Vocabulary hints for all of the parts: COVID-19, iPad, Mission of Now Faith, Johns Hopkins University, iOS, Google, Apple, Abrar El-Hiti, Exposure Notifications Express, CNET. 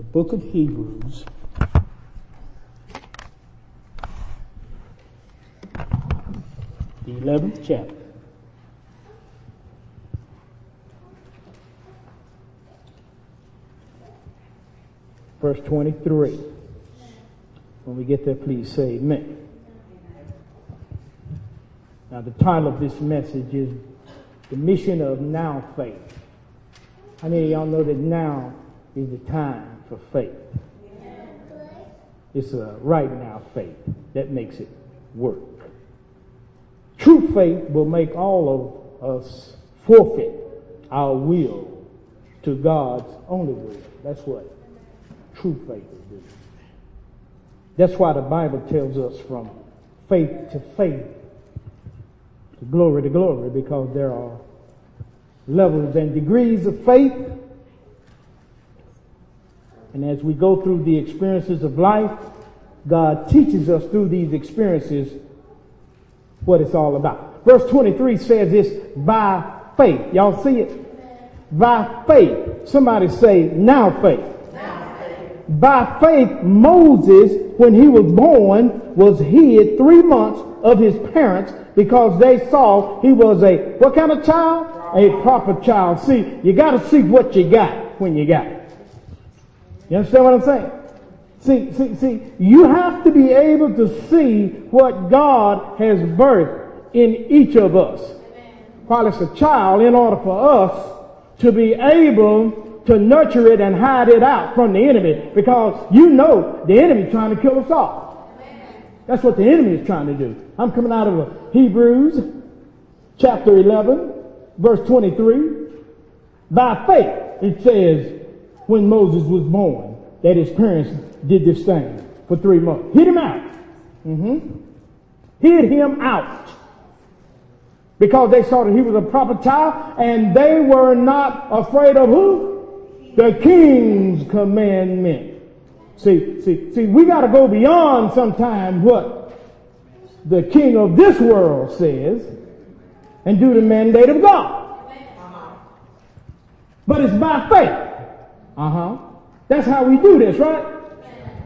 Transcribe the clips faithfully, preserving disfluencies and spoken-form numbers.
the book of Hebrews, the eleventh chapter. Verse twenty-three. When we get there, please say amen. Now, the title of this message is The Mission of Now Faith. How many of y'all know that now is the time for faith? It's a right now faith that makes it work. True faith will make all of us forfeit our will to God's only will. That's what true faith will do. That's why the Bible tells us from faith to faith, to glory to glory, because there are levels and degrees of faith. And as we go through the experiences of life, God teaches us through these experiences what it's all about. Verse twenty-three says this, by faith. Y'all see it? By faith. Somebody say, now faith. By faith, Moses, when he was born, was hid three months of his parents because they saw he was a, what kind of child? A proper child. See, you got to see what you got when you got it. You understand what I'm saying? See, see, see, you have to be able to see what God has birthed in each of us while it's a child in order for us to be able to nurture it and hide it out from the enemy, because you know the enemy is trying to kill us all. Amen. That's what the enemy is trying to do. I'm coming out of Hebrews chapter eleven, verse twenty-three. By faith, it says, when Moses was born, that his parents did this thing for three months. Hid him out. Mm-hmm. Hid him out. Because they saw that he was a proper child, and they were not afraid of who? The king's commandment. See, see, see, we got to go beyond sometimes what the king of this world says and do the mandate of God. But it's by faith. Uh-huh. That's how we do this, right?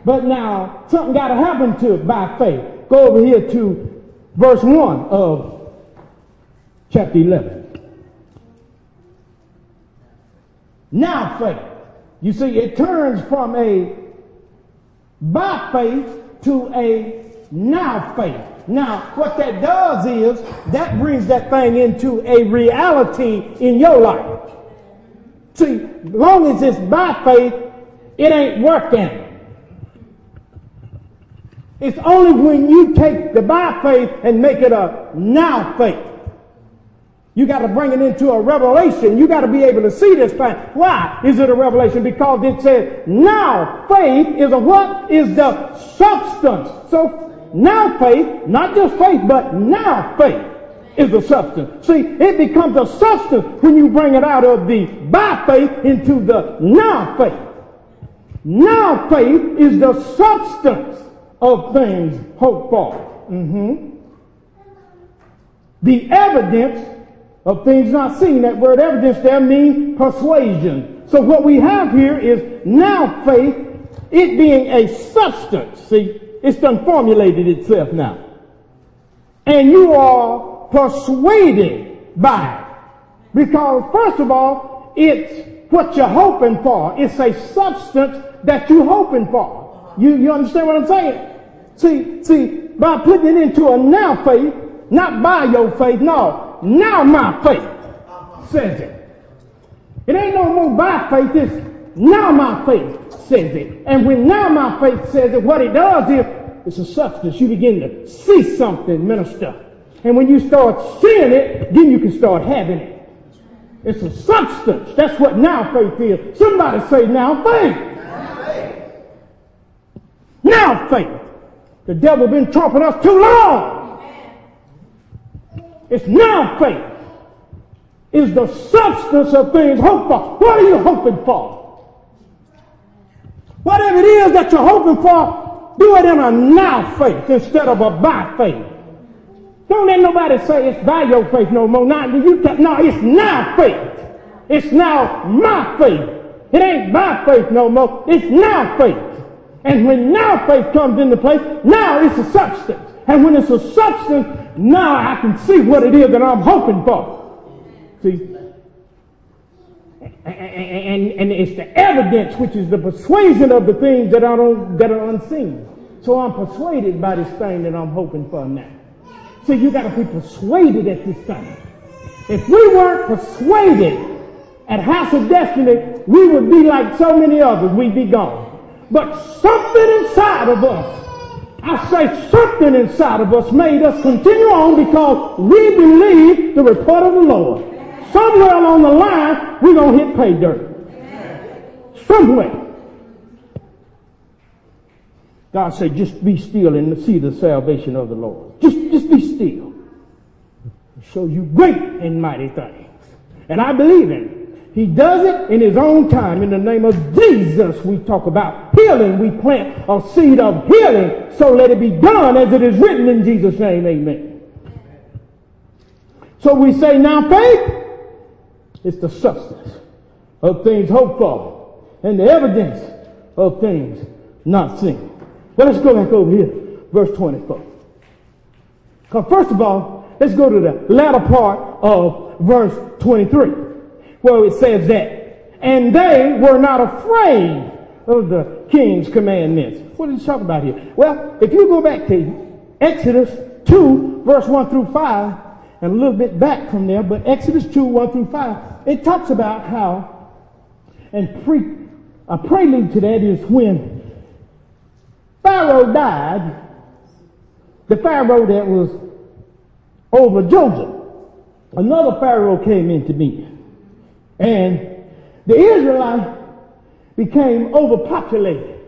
But now, something got to happen to it by faith. Go over here to verse one of chapter eleven. Now faith. You see, it turns from a by faith to a now faith. Now, what that does is that brings that thing into a reality in your life. See, as long as it's by faith, it ain't working. It's only when you take the by faith and make it a now faith. You got to bring it into a revelation. You got to be able to see this thing. Why is it a revelation? Because it says, now faith is a what? Is the substance. So now faith, not just faith, but now faith is the substance. See, it becomes a substance when you bring it out of the by faith into the now faith. Now faith is the substance of things hoped for. Mm-hmm. The evidence of things not seen. That word evidence there means persuasion. So what we have here is now faith, it being a substance. See, it's done formulated itself now. And you are persuaded by it. Because first of all, it's what you're hoping for. It's a substance that you're hoping for. You, you understand what I'm saying? See, see, by putting it into a now faith, not by your faith, no. Now my faith says it. It ain't no more by faith. It's now my faith says it. And when now my faith says it, what it does is it's a substance. You begin to see something, minister. And when you start seeing it, then you can start having it. It's a substance. That's what now faith is. Somebody say now faith. Now faith. Now faith. The devil been trumping us too long. It's now faith is the substance of things hoped for. What are you hoping for? Whatever it is that you're hoping for, do it in a now faith instead of a by faith. Don't let nobody say it's by your faith no more. Now, you t- no, it's now faith. It's now my faith. It ain't by faith no more. It's now faith. And when now faith comes into place, now it's a substance. And when it's a substance, now I can see what it is that I'm hoping for. See? And, and, and it's the evidence, which is the persuasion of the things that, I don't, that are unseen. So I'm persuaded by this thing that I'm hoping for now. See, you got to be persuaded at this thing. If we weren't persuaded at House of Destiny, we would be like so many others. We'd be gone. But something inside of us, I say something inside of us made us continue on because we believe the report of the Lord. Somewhere along the line, we're going to hit pay dirt. Somewhere. God said, just be still and see the salvation of the Lord. Just, just be still. He'll show you great and mighty things. And I believe him. He does it in his own time. In the name of Jesus, we talk about healing. We plant a seed of healing. So let it be done as it is written in Jesus' name. Amen. So we say now faith. It's the substance of things hoped for and the evidence of things not seen. Well, let's go back over here, verse twenty-four. Because first of all, let's go to the latter part of verse twenty-three, where it says that, and they were not afraid of the king's commandments. What are you talking about here? Well, if you go back to Exodus two, verse one through five, and a little bit back from there, but Exodus two, one through five, it talks about how, and pre, a prelude to that is when Pharaoh died, the Pharaoh that was over Joseph, another Pharaoh came into being. And the Israelites became overpopulated.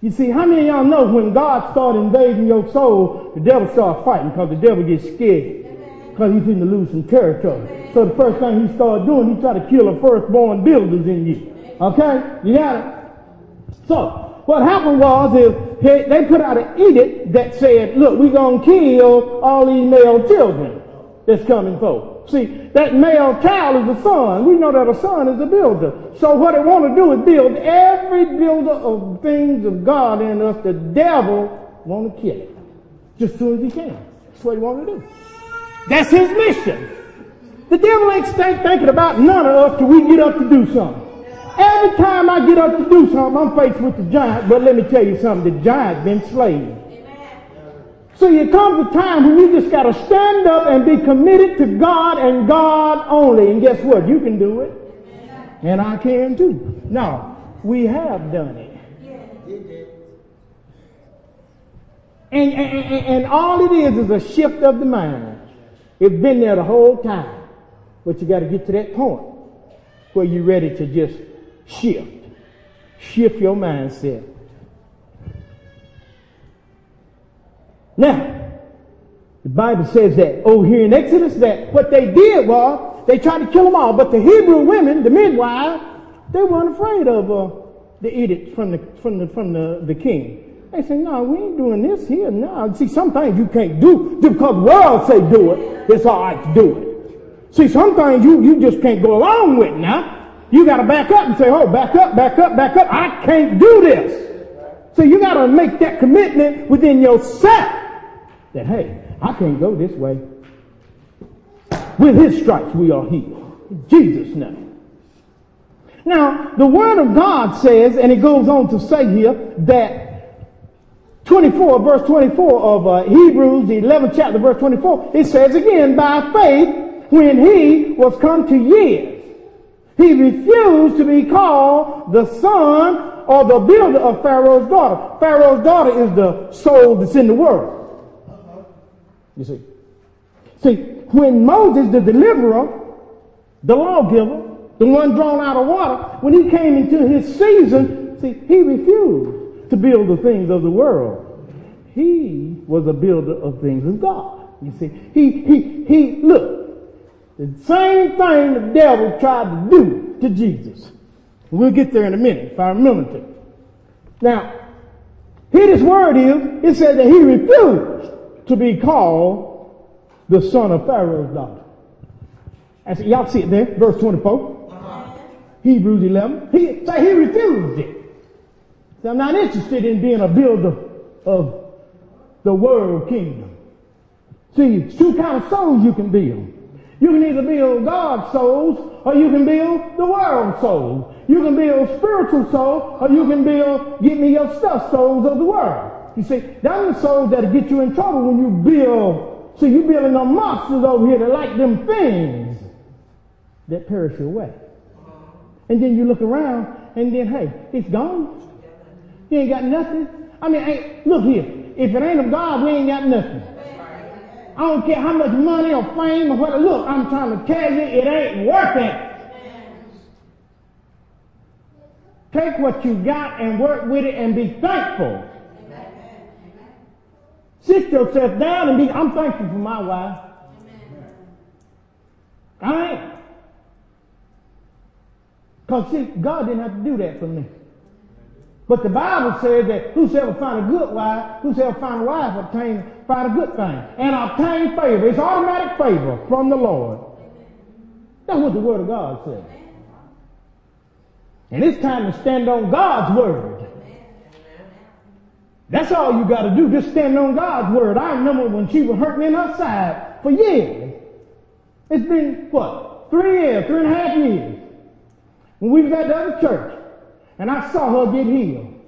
You see, how many of y'all know when God starts invading your soul, the devil starts fighting because the devil gets scared. Because he's in the lose some territory. So the first thing he started doing, he tried to kill the firstborn builders in you. Okay? You got it? So, what happened was is they put out an edict that said, look, we're going to kill all these male children that's coming forth. See, that male child is a son. We know that a son is a builder. So what they want to do is build every builder of things of God in us. The devil want to kill it just as soon as he can. That's what he want to do. That's his mission. The devil ain't thinking about none of us till we get up to do something. Every time I get up to do something, I'm faced with the giant. But let me tell you something, the giant been slain. So it comes a time when you just got to stand up and be committed to God and God only. And guess what? You can do it. And I can too. Now, we have done it. And, and, and all it is is a shift of the mind. It's been there the whole time. But you got to get to that point where you're ready to just shift. Shift your mindset. Now, the Bible says that over here in Exodus that what they did was they tried to kill them all. But the Hebrew women, the midwives, they weren't afraid of uh, the edict from the, from the, from the, the king. They say, no, we ain't doing this here. No, see, some things you can't do just because the world say do it. It's all right to do it. See, some things you, you just can't go along with now. You got to back up and say, oh, back up, back up, back up. I can't do this. So you got to make that commitment within yourself that, hey, I can't go this way. With his stripes we are healed. In Jesus' name. Now, the Word of God says, and it goes on to say here that twenty-four, verse twenty-four of uh, Hebrews, the eleventh chapter, verse twenty-four, it says again, by faith, when he was come to years, he refused to be called the son or the builder of Pharaoh's daughter. Pharaoh's daughter is the soul that's in the world. You see? See, when Moses, the deliverer, the lawgiver, the one drawn out of water, when he came into his season, see, he refused to build the things of the world. He was a builder of things of God. You see, he, he, he, look, the same thing the devil tried to do to Jesus. We'll get there in a minute, if I remember to. Now, here this word is, it says that he refused to be called the son of Pharaoh's daughter. I said, y'all see it there, verse twenty-four. Hebrews eleven. He, so he refused it. So I'm not interested in being a builder of the world kingdom. See, it's two kinds of souls you can build. You can either build God's souls or you can build the world's souls. You can build spiritual souls or you can build get me your stuff souls of the world. You see, that's the souls that'll get you in trouble when you build. See, you're building them monsters over here that like them things that perish away. And then you look around and then, hey, it's gone. You ain't got nothing. I mean, hey, look here. If it ain't of God, we ain't got nothing. I don't care how much money or fame or whatever. Look, I'm trying to tell you, it ain't worth it. Take what you got and work with it and be thankful. Sit yourself down and be, I'm thankful for my wife. I ain't. Because see, God didn't have to do that for me. But the Bible says that whosoever find a good wife, whosoever find a wife, obtain, find a good thing. And obtain favor. It's automatic favor from the Lord. That's what the Word of God says. And it's time to stand on God's Word. That's all you got to do. Just stand on God's Word. I remember when she was hurting in her side for years. It's been, what, three years, three and a half years. When we was at the other church. And I saw her get healed.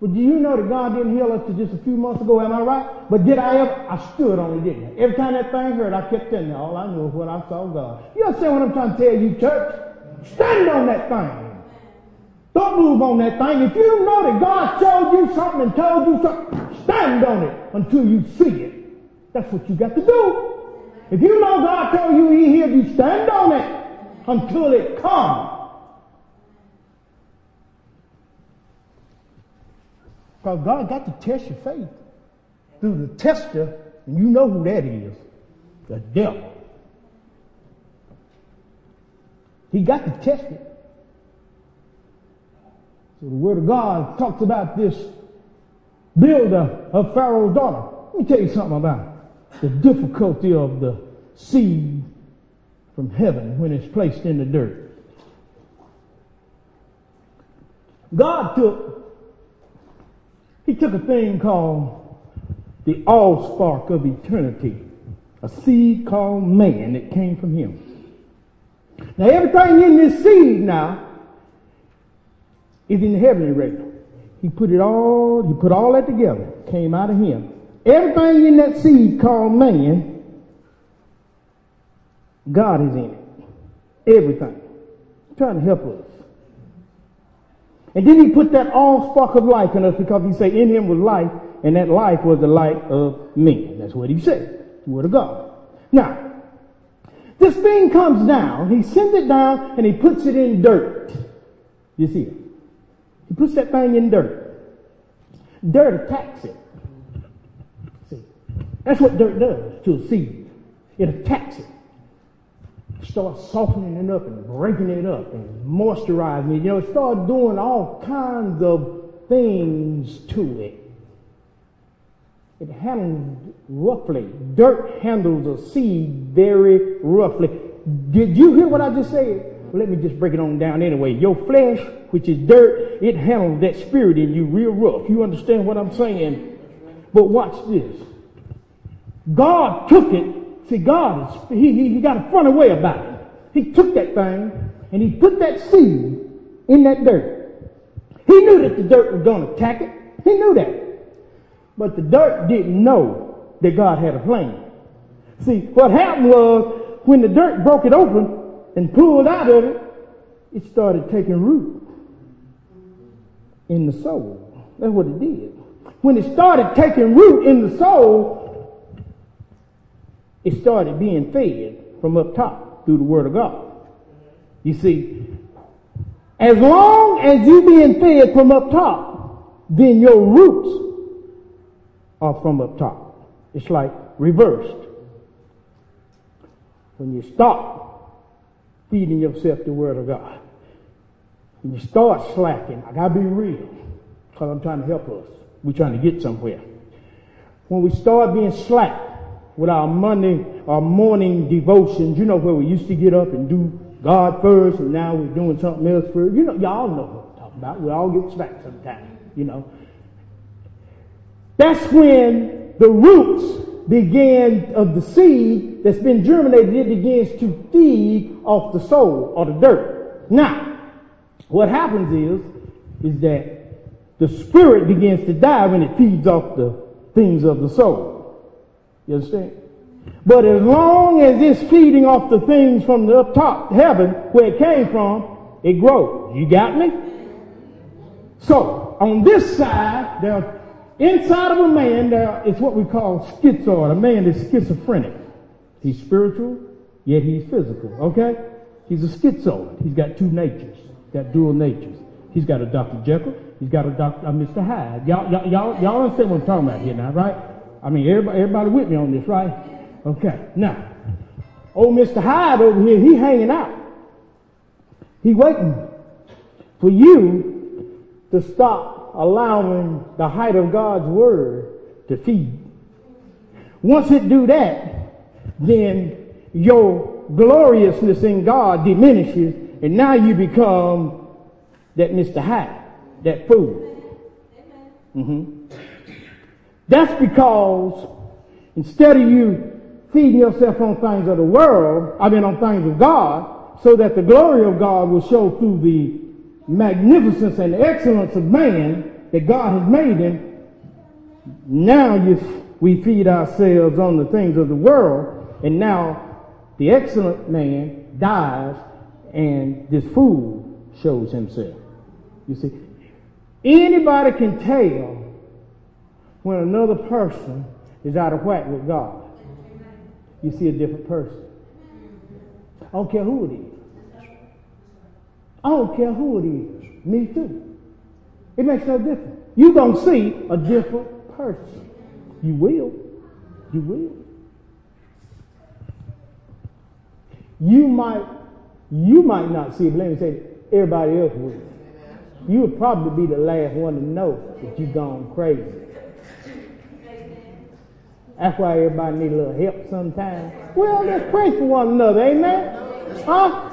But do you know that God didn't heal us until just a few months ago? Am I right? But did I ever? I stood on it, didn't I? Every time that thing hurt, I kept telling you, all I knew is what I saw God. You understand what I'm trying to tell you, church? Stand on that thing. Don't move on that thing. If you know that God showed you something and told you something, stand on it until you see it. That's what you got to do. If you know God told you He healed you, stand on it until it comes. Because God got to test your faith through the tester, and you know who that is, the devil. He got to test it. So the Word of God talks about this builder of Pharaoh's daughter. Let me tell you something about the difficulty of the seed from heaven when it's placed in the dirt. God took He took a thing called the allspark of eternity, a seed called man that came from him. Now everything in this seed now is in the heavenly realm. He put it all, he put all that together, came out of him. Everything in that seed called man, God is in it. Everything. I'm trying to help us. And then he put that all spark of life in us because he said in him was life and that life was the light of men. That's what he said. The Word of God. Now, this thing comes down. He sends it down and he puts it in dirt. You see it? He puts that thing in dirt. Dirt attacks it. See? That's what dirt does to a seed. It attacks it. Start softening it up and breaking it up and moisturizing it. You know, start doing all kinds of things to it. It handles roughly. Dirt handles a seed very roughly. Did you hear what I just said? Well, let me just break it on down anyway. Your flesh, which is dirt, it handles that spirit in you real rough. You understand what I'm saying? But watch this. God took it. See, God, is, he, he, he got a funny way about it. He took that thing and he put that seed in that dirt. He knew that the dirt was going to attack it. He knew that. But the dirt didn't know that God had a plan. See, what happened was when the dirt broke it open and pulled out of it, it started taking root in the soul. That's what it did. When it started taking root in the soul, it started being fed from up top through the Word of God. You see, as long as you're being fed from up top, then your roots are from up top. It's like reversed. When you stop feeding yourself the Word of God, when you start slacking, I gotta be real, because I'm trying to help us. We're trying to get somewhere. When we start being slack, with our Monday, our morning devotions, you know, where we used to get up and do God first, and now we're doing something else for, you know, y'all know what I'm talking about. We all get smacked sometimes, you know. That's when the roots begin of the seed that's been germinated, it begins to feed off the soil or the dirt. Now, what happens is, is that the spirit begins to die when it feeds off the things of the soul. You understand? But as long as it's feeding off the things from the up top, heaven, where it came from, it grows. You got me? So, on this side, there, inside of a man, there is what we call schizoid. A man is schizophrenic. He's spiritual, yet he's physical, okay? He's a schizoid. He's got two natures. He's got dual natures. He's got a Doctor Jekyll. He's got a doctor, uh, Mister Hyde. Y'all, y'all, y'all, y'all understand what I'm talking about here now, right? I mean, everybody, everybody with me on this, right? Okay. Now, old Mister Hyde over here, he hanging out. He waiting for you to stop allowing the height of God's word to feed. Once it do that, then your gloriousness in God diminishes, and now you become that Mister Hyde. That food. Mm-hmm. That's because instead of you feeding yourself on things of the world, I mean on things of God, so that the glory of God will show through the magnificence and excellence of man that God has made him, now you, we feed ourselves on the things of the world, and now the excellent man dies and this fool shows himself. You see? Anybody can tell when another person is out of whack with God. You see a different person. I don't care who it is. I don't care who it is. Me too. It makes no difference. You're going to see a different person. You will. You will. You might, you might not see it, but let me say it, everybody else will. You would probably be the last one to know that you've gone crazy. That's why everybody needs a little help sometimes. Well, let's pray for one another, amen? Huh?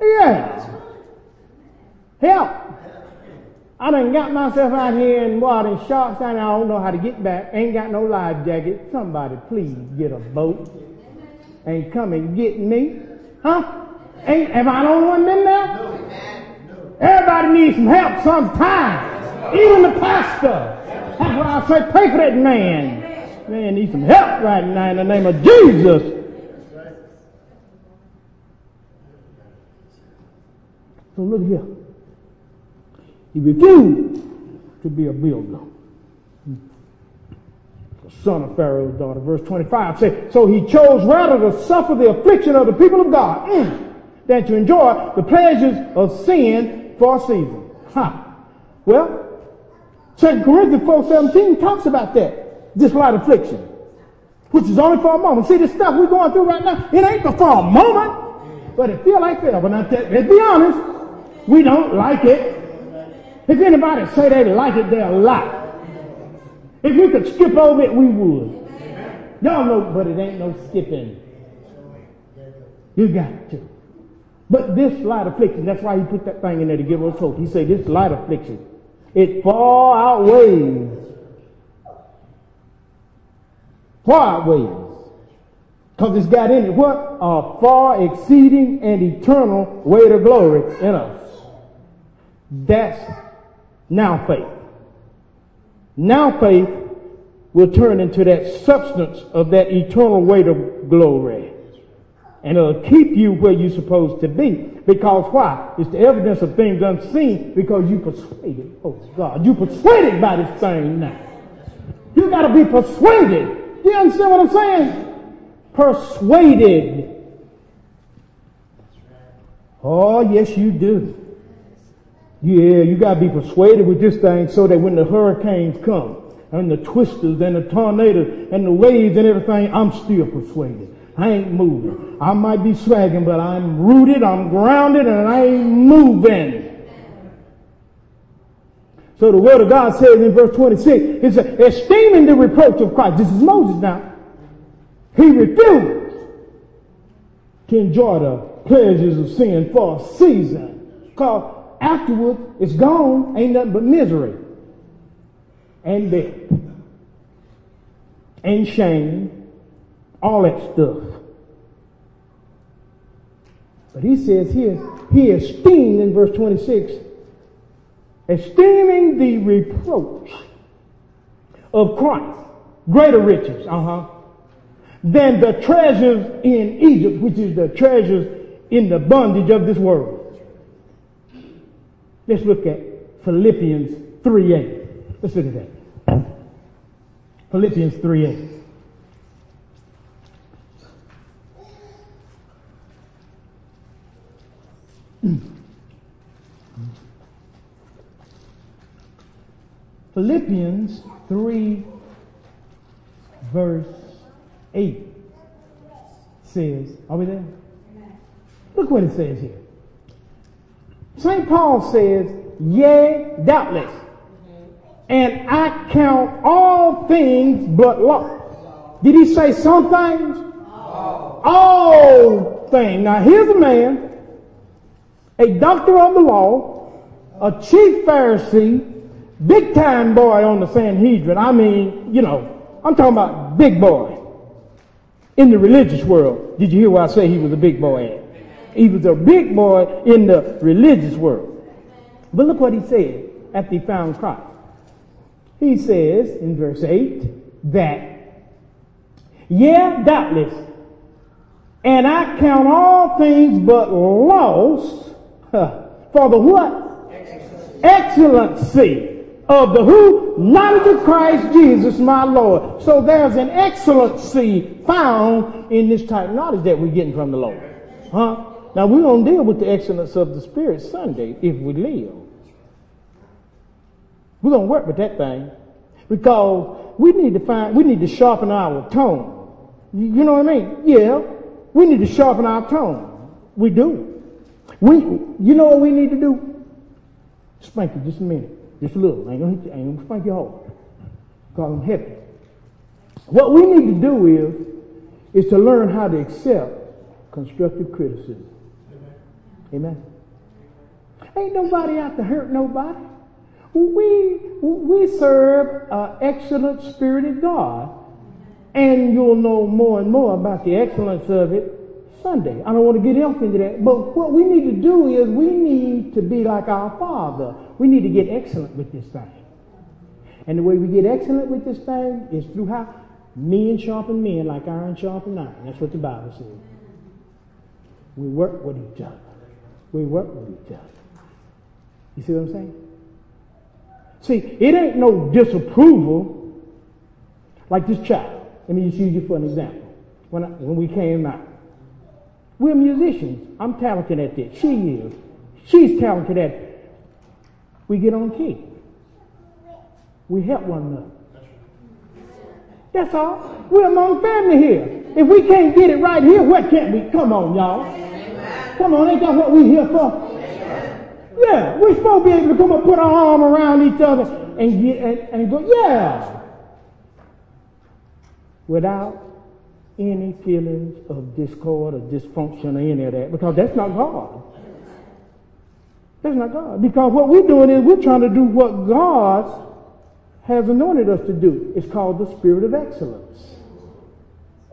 Yeah. Help. I done got myself out here in water and sharks, and I don't know how to get back. Ain't got no life jacket. Somebody please get a boat and come and get me. Huh? Ain't, am I the only one in there? Everybody needs some help sometime. Even the pastor. That's why I say pray for that man. Man needs some help right now in the name of Jesus. So look here. He refused to be a builder. The son of Pharaoh's daughter. Verse twenty-five says, so he chose rather to suffer the affliction of the people of God mm, than to enjoy the pleasures of sin for a season. Huh. Well, Second Corinthians four seventeen talks about that. This light affliction. Which is only for a moment. See, this stuff we're going through right now, it ain't for a moment. But it feels like forever. Now, let's be honest. We don't like it. If anybody say they like it, they'll lie. If we could skip over it, we would. Y'all know, but it ain't no skipping. You got to. But this light affliction, that's why he put that thing in there to give us hope. He said this light affliction, it far outweighs, far outweighs, because it's got in it what? A far exceeding and eternal weight of glory in us. That's now faith. Now faith will turn into that substance of that eternal weight of glory. And it'll keep you where you're supposed to be. Because why? It's the evidence of things unseen because you persuaded. Oh, God. You persuaded by this thing now. You got to be persuaded. You understand what I'm saying? Persuaded. Oh, yes, you do. Yeah, you got to be persuaded with this thing so that when the hurricanes come, and the twisters, and the tornadoes, and the waves, and everything, I'm still persuaded. I ain't moving. I might be swagging, but I'm rooted, I'm grounded, and I ain't moving. So the word of God says in verse twenty-six, it says, esteeming the reproach of Christ. This is Moses now. He refused to enjoy the pleasures of sin for a season, because afterward it's gone, ain't nothing but misery and death and shame, all that stuff. But he says here, he esteemed in verse twenty-six, esteeming the reproach of Christ greater riches, uh-huh, than the treasures in Egypt, which is the treasures in the bondage of this world. Let's look at Philippians three eight. Let's look at that. Philippians three eight. Philippians three, verse eight says, are we there? Look what it says here. Saint Paul says, yea, doubtless, and I count all things but loss. Did he say some things? All. All things. Now here's a man, a doctor of the law, a chief Pharisee, big time boy on the Sanhedrin. I mean, you know, I'm talking about big boy in the religious world. Did you hear what I say he was a big boy at? He was a big boy in the religious world. But look what he said after he found Christ. He says in verse eight that, yeah, doubtless, and I count all things but loss huh, for the what? Excellency. Excellency of the who? Knowledge of Christ Jesus my Lord. So there's an excellency found in this type of knowledge that we're getting from the Lord. Huh? Now we're going to deal with the excellence of the Spirit Sunday if we live. We're going to work with that thing because we need to find, we need to sharpen our tone. You know what I mean? Yeah. We need to sharpen our tone. We do. We, you know what we need to do? Spank you just a minute. Just a little. I ain't gonna hit you. I ain't gonna spank you hard. Because I'm heavy. What we need to do is, is to learn how to accept constructive criticism. Amen. Amen. Ain't nobody out to hurt nobody. We, we serve an excellent spirited God. And you'll know more and more about the excellence of it Sunday. I don't want to get off into that. But what we need to do is we need to be like our Father. We need to get excellent with this thing. And the way we get excellent with this thing is through how men sharpen men like iron sharpen iron. That's what the Bible says. We work with each other. We work with each other. You see what I'm saying? See, it ain't no disapproval like this child. Let me just use you for an example. When I, when we came out, we're musicians. I'm talented at that. She is. She's talented at it. We get on key. We help one another. That's all. We're among family here. If we can't get it right here, what can't we? Come on, y'all. Come on, ain't that what we here for? Yeah, we're supposed to be able to come and put our arm around each other and get and, and go, yeah. Without any feelings of discord or dysfunction or any of that, because that's not God. That's not God. Because what we're doing is we're trying to do what God has anointed us to do. It's called the spirit of excellence.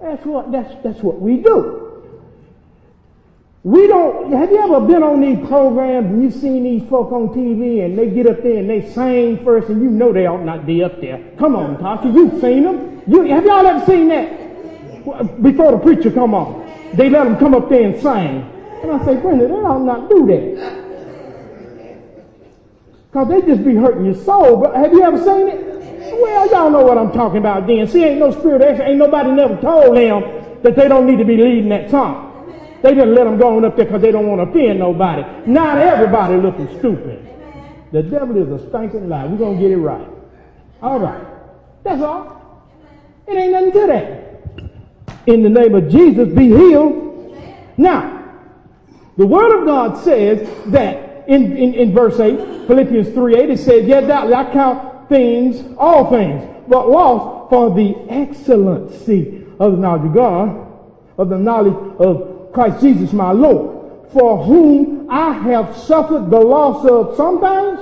That's what that's that's what we do. We don't. Have you ever been on these programs and you've seen these folk on T V and they get up there and they sing first and you know they ought not be up there? Come on, Tasha, you've seen them. You, have y'all ever seen that? Before the preacher come on, they let them come up there and sing. And I say, Brenda, they ought not do that. Because they just be hurting your soul. But have you ever seen it? Well, y'all know what I'm talking about then. See, ain't no spirit action. Ain't nobody never told them that they don't need to be leading that song. They didn't let them go on up there because they don't want to offend nobody. Not everybody looking stupid. The devil is a stinking lie. We're going to get it right. All right. That's all. It ain't nothing to that. In the name of Jesus, be healed. Now, the Word of God says that in, in, in verse eight, Philippians three eight, it says, yet doubtless I count things, all things, but loss for the excellency of the knowledge of God, of the knowledge of Christ Jesus my Lord. for whom I have suffered the loss of some things?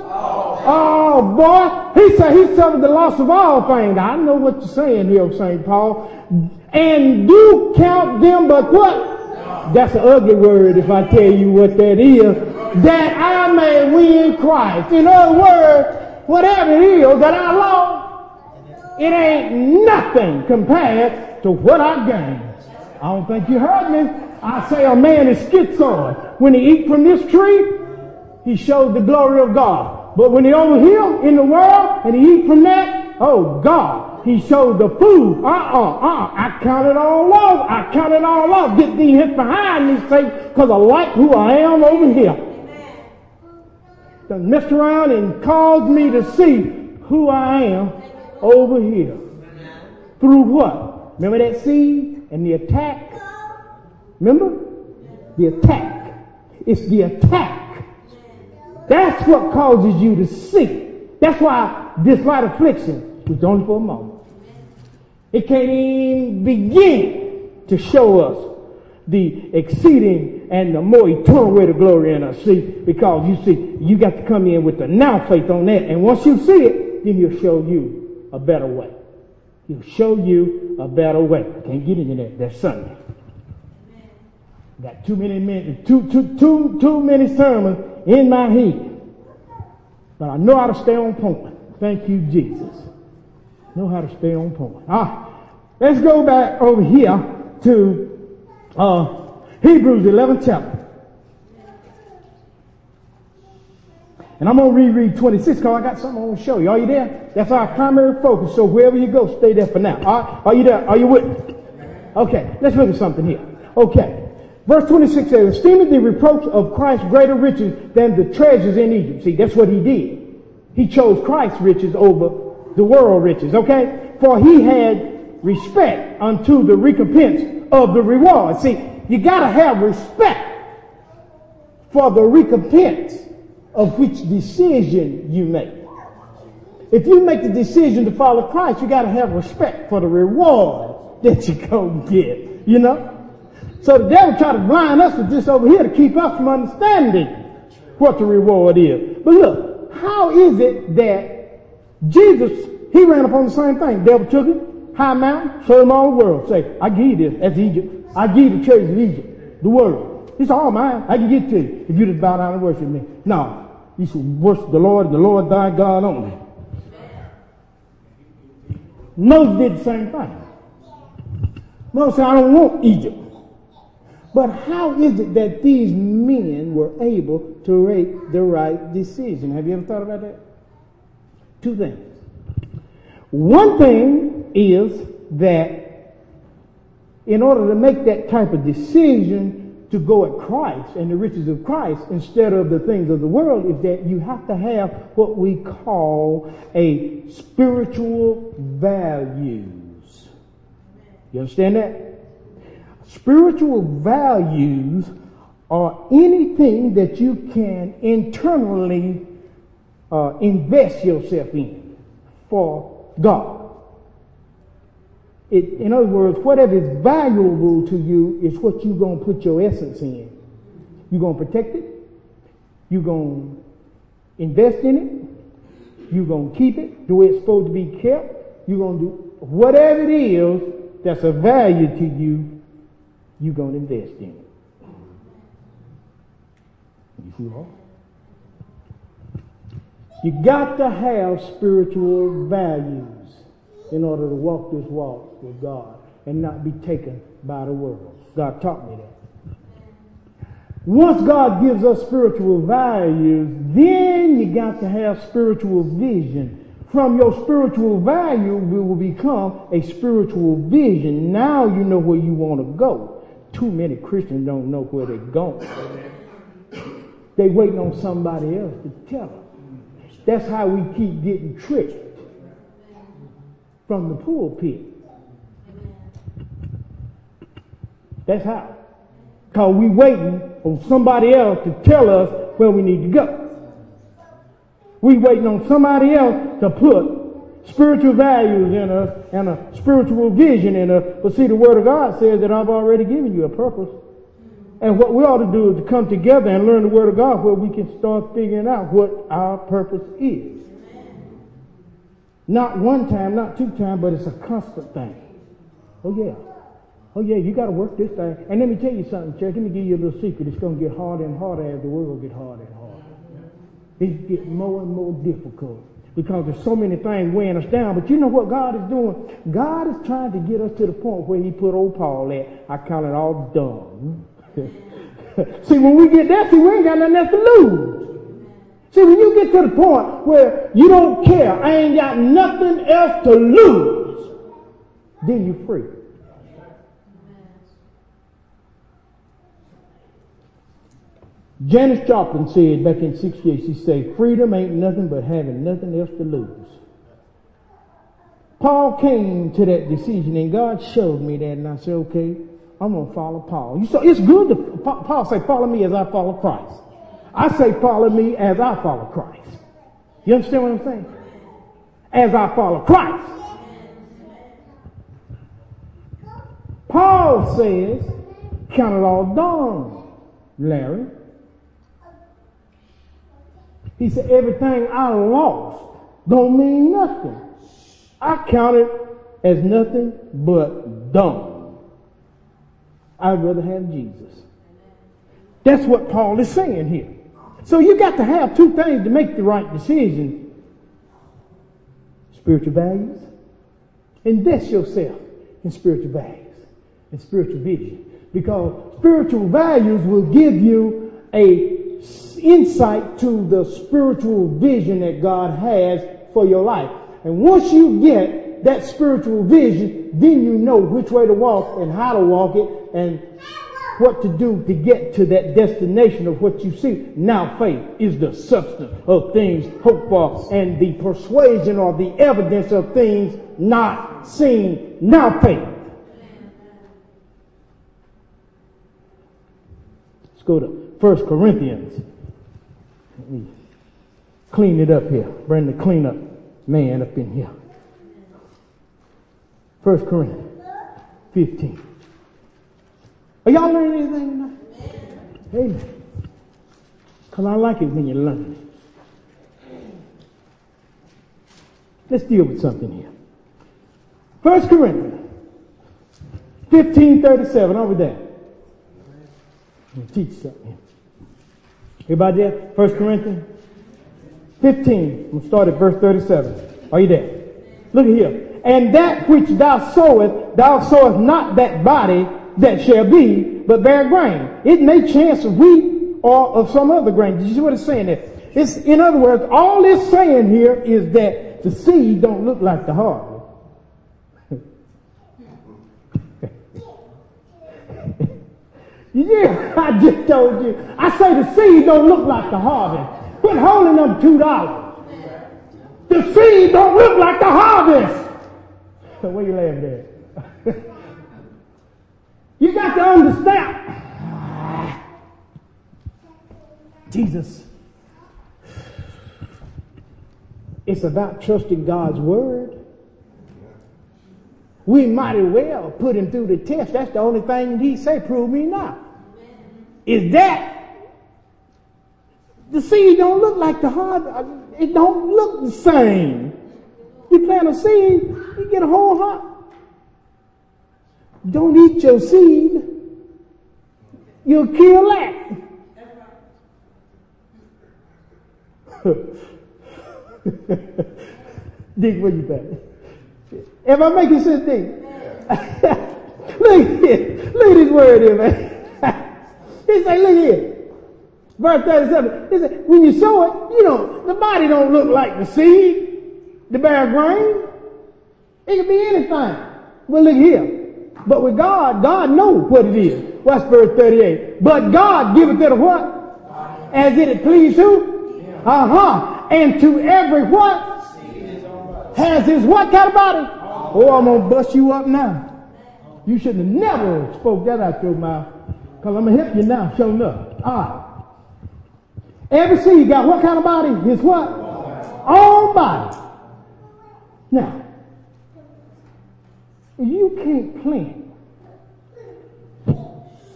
Oh, boy. He said he suffered the loss of all things. I know what you're saying here, Saint Paul. And do count them, but what? That's an ugly word if I tell you what that is. That I may win Christ. In other words, whatever it is that I lost, it ain't nothing compared to what I gained. I don't think you heard me. I say a man is schizoid. When he eat from this tree, he shows the glory of God. But when he over here in the world and he eat from that, oh God, he shows the food. Uh-uh, uh-uh. I count it all off. I count it all off. Get thee hit behind me, Satan, because I like who I am over here. Then messed around and caused me to see who I am over here. Through what? Remember that seed and the attack? Remember? The attack. It's the attack. That's what causes you to see. That's why this light affliction was only for a moment. It can't even begin to show us the exceeding and the more eternal way to glory in us. See, because you see, you got to come in with the now faith on that. And once you see it, then he'll show you a better way. He'll show you a better way. I can't get into that. That's Sunday. Got too many men, too, too, too, too many sermons in my head. But I know how to stay on point. Thank you, Jesus. Know how to stay on point. Ah, let's go back over here to uh, Hebrews eleventh chapter. And I'm going to reread twenty-six because I got something I want to show you. Are you there? That's our primary focus. So wherever you go, stay there for now. Right? Are you there? Are you with me? Okay, let's look at something here. Okay. Verse twenty-six says, esteeming the reproach of Christ greater riches than the treasures in Egypt. See, that's what he did. He chose Christ's riches over the world riches, okay? For he had respect unto the recompense of the reward. See, you got to have respect for the recompense of which decision you make. If you make the decision to follow Christ, you got to have respect for the reward that you go get, you know? So the devil tried to blind us with this over here to keep us from understanding what the reward is. But look, how is it that Jesus, he ran upon the same thing? Devil took him, high mountain, showed him all the world. Say, I give you this, that's Egypt. I give you the treasures of Egypt, the world. It's all mine. I can get to you if you just bow down and worship me. No, you should worship the Lord and the Lord thy God only. Moses did the same thing. Moses said, I don't want Egypt. But how is it that these men were able to make the right decision? Have you ever thought about that? Two things. One thing is that in order to make that type of decision to go at Christ and the riches of Christ instead of the things of the world is that you have to have what we call a spiritual values. You understand that? Spiritual values are anything that you can internally uh, invest yourself in for God. It, in other words, whatever is valuable to you is what you're going to put your essence in. You're going to protect it. You're going to invest in it. You're going to keep it the way it's supposed to be kept. You're going to do whatever it is that's of value to you. You're going to invest in it. You see what? You got to have spiritual values in order to walk this walk with God and not be taken by the world. God taught me that. Once God gives us spiritual values, then you got to have spiritual vision. From your spiritual value, we will become a spiritual vision. Now you know where you want to go. Too many Christians don't know where they're going. They waiting on somebody else to tell them. That's how we keep getting tricked from the pulpit. That's how. Because we waiting on somebody else to tell us where we need to go. We waiting on somebody else to put spiritual values in us and a spiritual vision in us. But see, the Word of God says that I've already given you a purpose. And what we ought to do is to come together and learn the Word of God where we can start figuring out what our purpose is. Amen. Not one time, not two times, but it's a constant thing. Oh, yeah. Oh, yeah, you got to work this thing. And let me tell you something, church. Let me give you a little secret. It's going to get harder and harder as the world gets harder and harder. It gets more and more difficult because there's so many things weighing us down. But you know what God is doing? God is trying to get us to the point where he put old Paul at. I call it all done. See, when we get there, see, we ain't got nothing else to lose. See, when you get to the point where you don't care, I ain't got nothing else to lose, then you're free. Janis Joplin said back in sixty-eight, she said, freedom ain't nothing but having nothing else to lose. Paul came to that decision, and God showed me that, and I said, okay, I'm going to follow Paul. You So it's good to, Paul say, follow me as I follow Christ. I say, follow me as I follow Christ. You understand what I'm saying? As I follow Christ. Paul says, count it all done, Larry. He said, everything I lost don't mean nothing. I count it as nothing but done. I'd rather have Jesus. That's what Paul is saying here. So you got to have two things to make the right decision. Spiritual values. Invest yourself in spiritual values and spiritual vision. Because spiritual values will give you an insight to the spiritual vision that God has for your life. And once you get that spiritual vision, then you know which way to walk and how to walk it, and what to do to get to that destination of what you see. Now faith is the substance of things hoped for and the persuasion or the evidence of things not seen. Now faith. Let's go to First Corinthians. Let me clean it up here. Bring the cleanup man up in here. First Corinthians fifteen. Are y'all learning anything tonight? Yeah. Amen. Because I like it when you learn it. Let's deal with something here. First Corinthians fifteen thirty-seven, over there. I'm going to teach something here. Everybody there? First Corinthians fifteen. I'm going to start at verse thirty-seven. Are you there? Look here. And that which thou sowest, thou sowest not that body that shall be, but bare grain. It may chance of wheat or of some other grain. Did you see what it's saying there? It's, in other words, all it's saying here is that the seed don't look like the harvest. Yeah, I just told you. I say the seed don't look like the harvest. Quit holding them two dollars. The seed don't look like the harvest. So where you laughing at? You got to understand. Ah, Jesus. It's about trusting God's word. We mighty well put him through the test. That's the only thing he say, prove me not. Is that the seed don't look like the heart. It don't look the same. You plant a seed, you get a whole heart. Don't eat your seed. You'll kill that. Dick, what do you think? Am I making sense, Dick? Yeah. Look at this. Look at this word here, man. He say, look here. Verse thirty-seven. He said, when you sow it, you know, the body don't look like the seed, the bare grain. It could be anything. Well, look here. But with God, God knows what it is. What's verse thirty-eight? But God giveth it a what? As it pleased who? Uh-huh. And to every what? Has his what kind of body? Oh, I'm going to bust you up now. You should have never spoke that out your mouth. Because I'm going to help you now, sure enough. All right. Every seed got what kind of body? His what? Own body. Now, you can't plan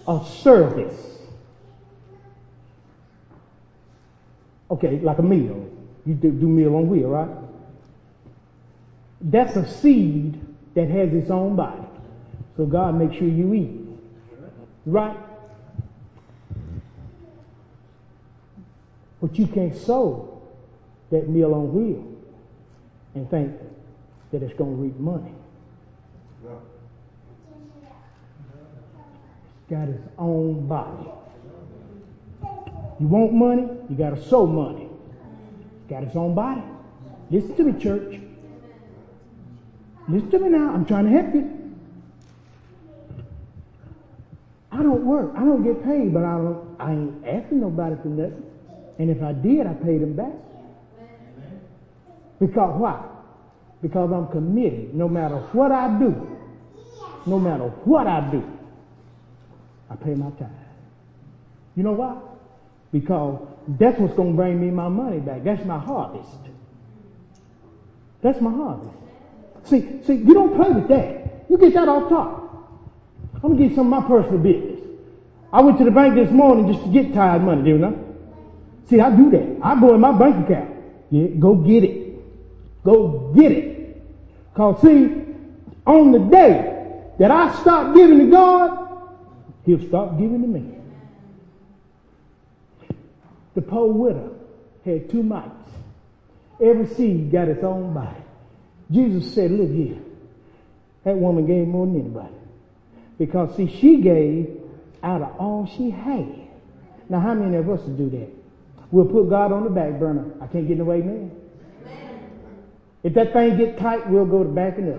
a service Okay, like a meal. You do, do meal on wheel, right? That's a seed that has its own body. So God makes sure you eat. Right? But you can't sow that meal on wheel and think that it's going to reap money. It's got its own body. You want money? You got to sow money. It's got its own body. Listen to me, church. Listen to me now. I'm trying to help you. I don't work. I don't get paid, but I don't, I ain't asking nobody for nothing. And if I did, I paid them back. Because why? Because I'm committed. No matter what I do, no matter what I do, I pay my tithe. You know why? Because that's what's going to bring me my money back. That's my harvest. That's my harvest. See, see, you don't play with that. You get that off top. I'm going to get some of my personal business. I went to the bank this morning just to get tithe money, didn't I? See, I do that. I go in my bank account. Yeah, go get it. Go get it. Because, see, on the day that I start giving to God, He'll start giving to me. The poor widow had two mites. Every seed got its own body. Jesus said, look here, that woman gave more than anybody. Because, see, she gave out of all she had. Now, how many of us will do that? We'll put God on the back burner. I can't get in the way, man. If that thing get tight, we'll go to backing up. I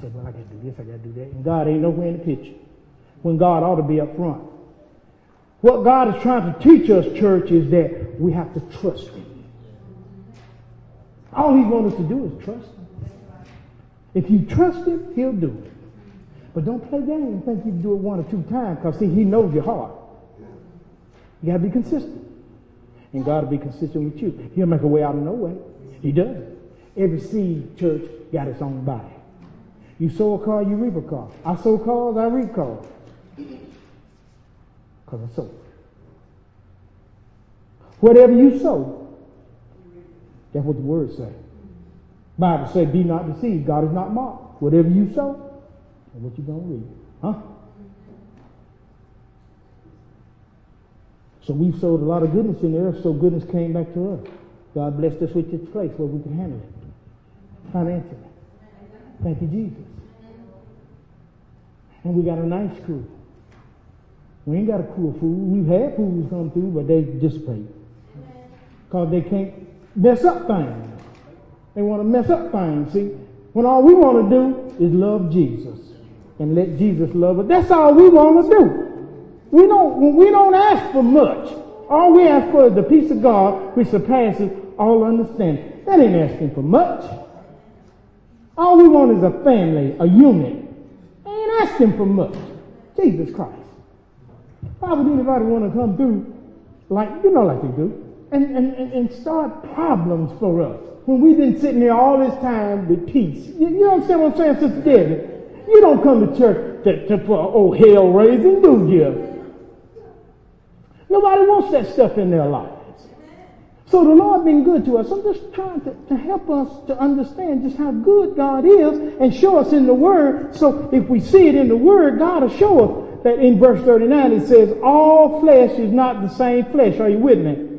said, well, I got to do this, I got to do that. And God ain't nowhere in the picture when God ought to be up front. What God is trying to teach us, church, is that we have to trust Him. All He wants us to do is trust Him. If you trust Him, He'll do it. But don't play games and think you can do it one or two times, because, see, He knows your heart. You got to be consistent. And God will be consistent with you. He'll make a way out of no way. He does. Every seed, church, got its own body. You sow a car, you reap a car. I sow cars, I reap cars. Because I sow. Whatever you sow, that's what the Word says. The Bible says, be not deceived. God is not mocked. Whatever you sow, and what you gonna read, huh? So we've sowed a lot of goodness in the earth, so goodness came back to us. God blessed us with this place where we could handle it financially. Thank you, Jesus. And we got a nice crew. We ain't got a crew of food. We've had fools come through, but they dissipate. Because they can't mess up things. They want to mess up things, see? When all we want to do is love Jesus. And let Jesus love us. That's all we want to do. We don't, we don't ask for much. All we ask for is the peace of God which surpasses all understanding. That ain't asking for much. All we want is a family, a unit. They ain't asking for much. Jesus Christ. Why would anybody want to come through like, you know, like they do, and, and, and start problems for us when we've been sitting there all this time with peace? You, you understand what I'm saying, Sister Debbie? You don't come to church to, to, for old hell raising, do you? Nobody wants that stuff in their lives. So the Lord been good to us. I'm just trying to, to help us to understand just how good God is and show us in the Word. So if we see it in the Word, God will show us that in verse thirty-nine it says, all flesh is not the same flesh. Are you with me?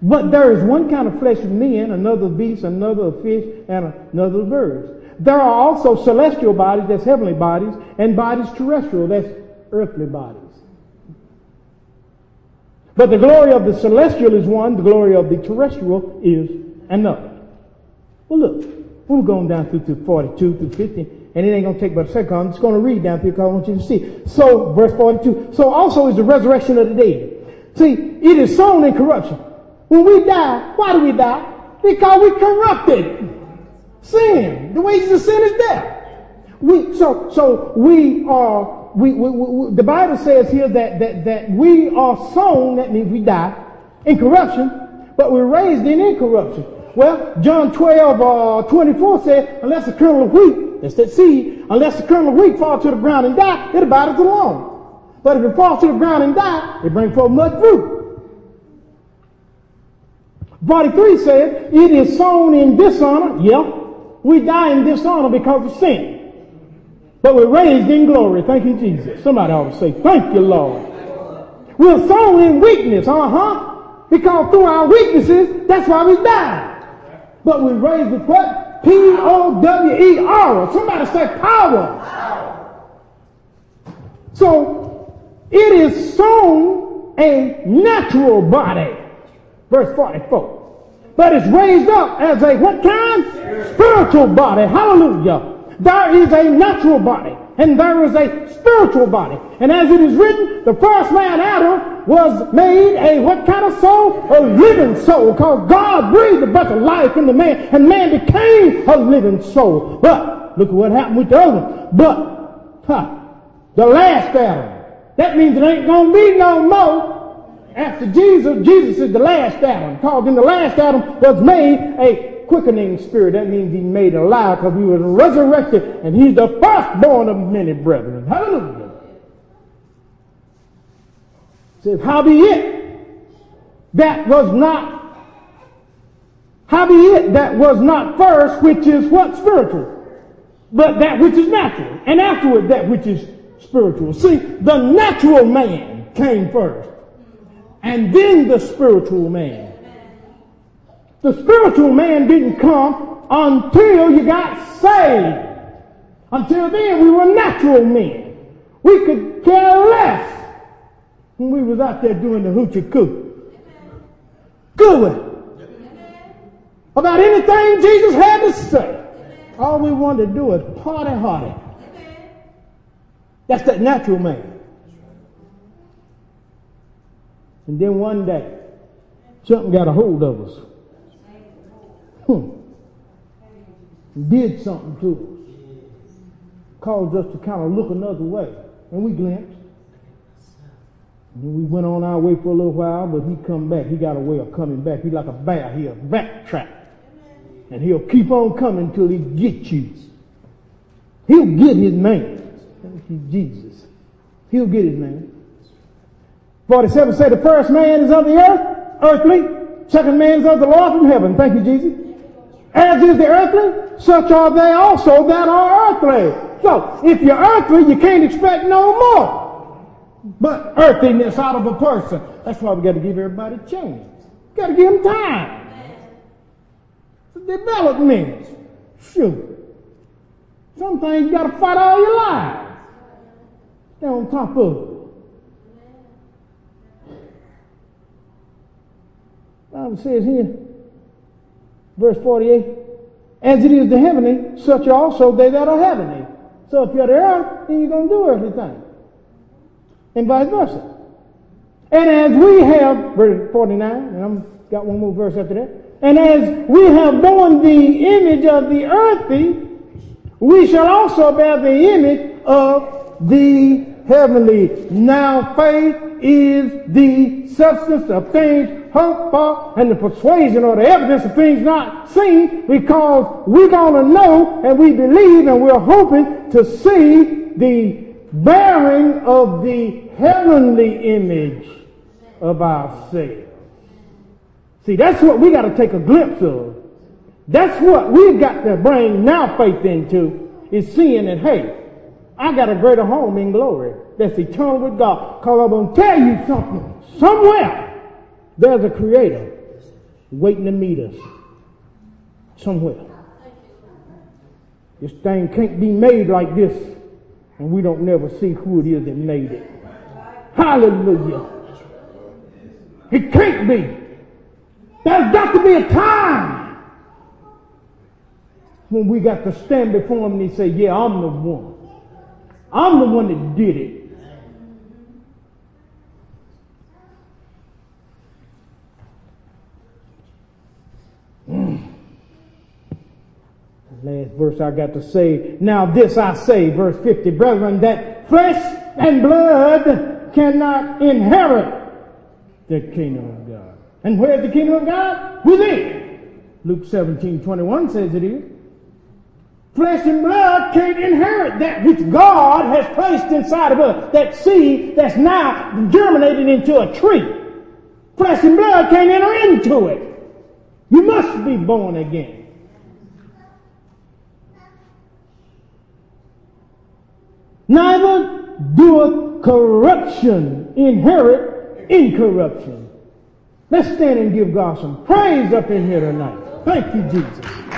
But there is one kind of flesh of men, another of beasts, another of fish, and another of birds. There are also celestial bodies, that's heavenly bodies, and bodies terrestrial, that's earthly bodies. But the glory of the celestial is one, the glory of the terrestrial is another. Well, look, we're going down through to forty-two through fifty, and it ain't going to take but a second. I'm just going to read down here because I want you to see. So, verse forty-two, so also is the resurrection of the dead. See, it is sown in corruption. When we die, why do we die? Because we're corrupted. Sin. The wages of sin is death. We so so we are we, we, we the Bible says here that that that we are sown, that means we die, in corruption, but we're raised in incorruption. Well, John twelve uh, twenty four said, unless a kernel of wheat, that's that seed, unless the kernel of wheat falls to the ground and die, it abides alone. But if it falls to the ground and die, it brings forth much fruit. forty-three says, it is sown in dishonor. Yeah, we die in dishonor because of sin. But we're raised in glory. Thank you, Jesus. Somebody ought to say, thank you, Lord. We're sown in weakness, uh-huh. Because through our weaknesses, that's why we die. But we're raised with what? P O W E R. Somebody say power. So, it is sown a natural body. Verse forty-four. But it's raised up as a what kind? Spiritual body. Hallelujah. There is a natural body, and there is a spiritual body. And as it is written, the first man, Adam, was made a what kind of soul? A living soul, because God breathed the breath of life into man, and man became a living soul. But, look at what happened with the other one. But, huh, the last Adam. That means it ain't going to be no more after Jesus. Jesus is the last Adam, because in the last Adam was made a quickening spirit. That means he made alive because he was resurrected, and he's the firstborn of many brethren. Hallelujah. It says, how be it that was not, how be it that was not first, which is what? Spiritual, but that which is natural, and afterward that which is spiritual. See, the natural man came first, and then the spiritual man. The spiritual man didn't come until you got saved. Until then, we were natural men. We could care less when we was out there doing the hoochie coo. Good. About anything Jesus had to say. All we wanted to do is party hardy. That's that natural man. And then one day, something got a hold of us. Hmm. Did something to us, caused us to kind of look another way, and we glimpsed, and we went on our way for a little while, but he come back. He got a way of coming back. He like a bear. He'll backtrack, and he'll keep on coming until he gets you. He'll get his man. Thank you, Jesus. He'll get his man. forty-seven say the first man is of the earth, earthly. Second man is of the Lord from heaven. Thank you, Jesus. As is the earthly, such are they also that are earthly. So, if you're earthly, you can't expect no more but earthiness out of a person. That's why we got to give everybody a chance. Got to give them time. It's development. Shoot. Some things you got to fight all your life. Stay on top of it. The Bible says here, verse forty-eight, as it is the heavenly, such are also they that are heavenly. So if you're the earth, then you're going to do everything. And vice versa. And as we have, verse forty-nine, and I've got one more verse after that. And as we have borne the image of the earthy, we shall also bear the image of the heavenly. Now faith is the substance of things hoped for, and the persuasion or the evidence of things not seen, because we're going to know and we believe and we're hoping to see the bearing of the heavenly image of ourselves. See, that's what we got to take a glimpse of. That's what we've got to bring now faith into, is seeing that, hey, I got a greater home in glory that's eternal with God. Because I'm going to tell you something, somewhere there's a creator waiting to meet us somewhere. This thing can't be made like this, and we don't never see who it is that made it. Hallelujah. It can't be. There's got to be a time when we got to stand before him and he say, yeah, I'm the one. I'm the one that did it. Last verse I got to say. Now this I say, verse fifty, brethren, that flesh and blood cannot inherit the kingdom of God. And where is the kingdom of God? Within. Luke seventeen, twenty-one says it is. Flesh and blood can't inherit that which God has placed inside of us. That seed that's now germinated into a tree. Flesh and blood can't enter into it. You must be born again. Neither doeth corruption inherit incorruption. Let's stand and give God some praise up in here tonight. Thank you, Jesus.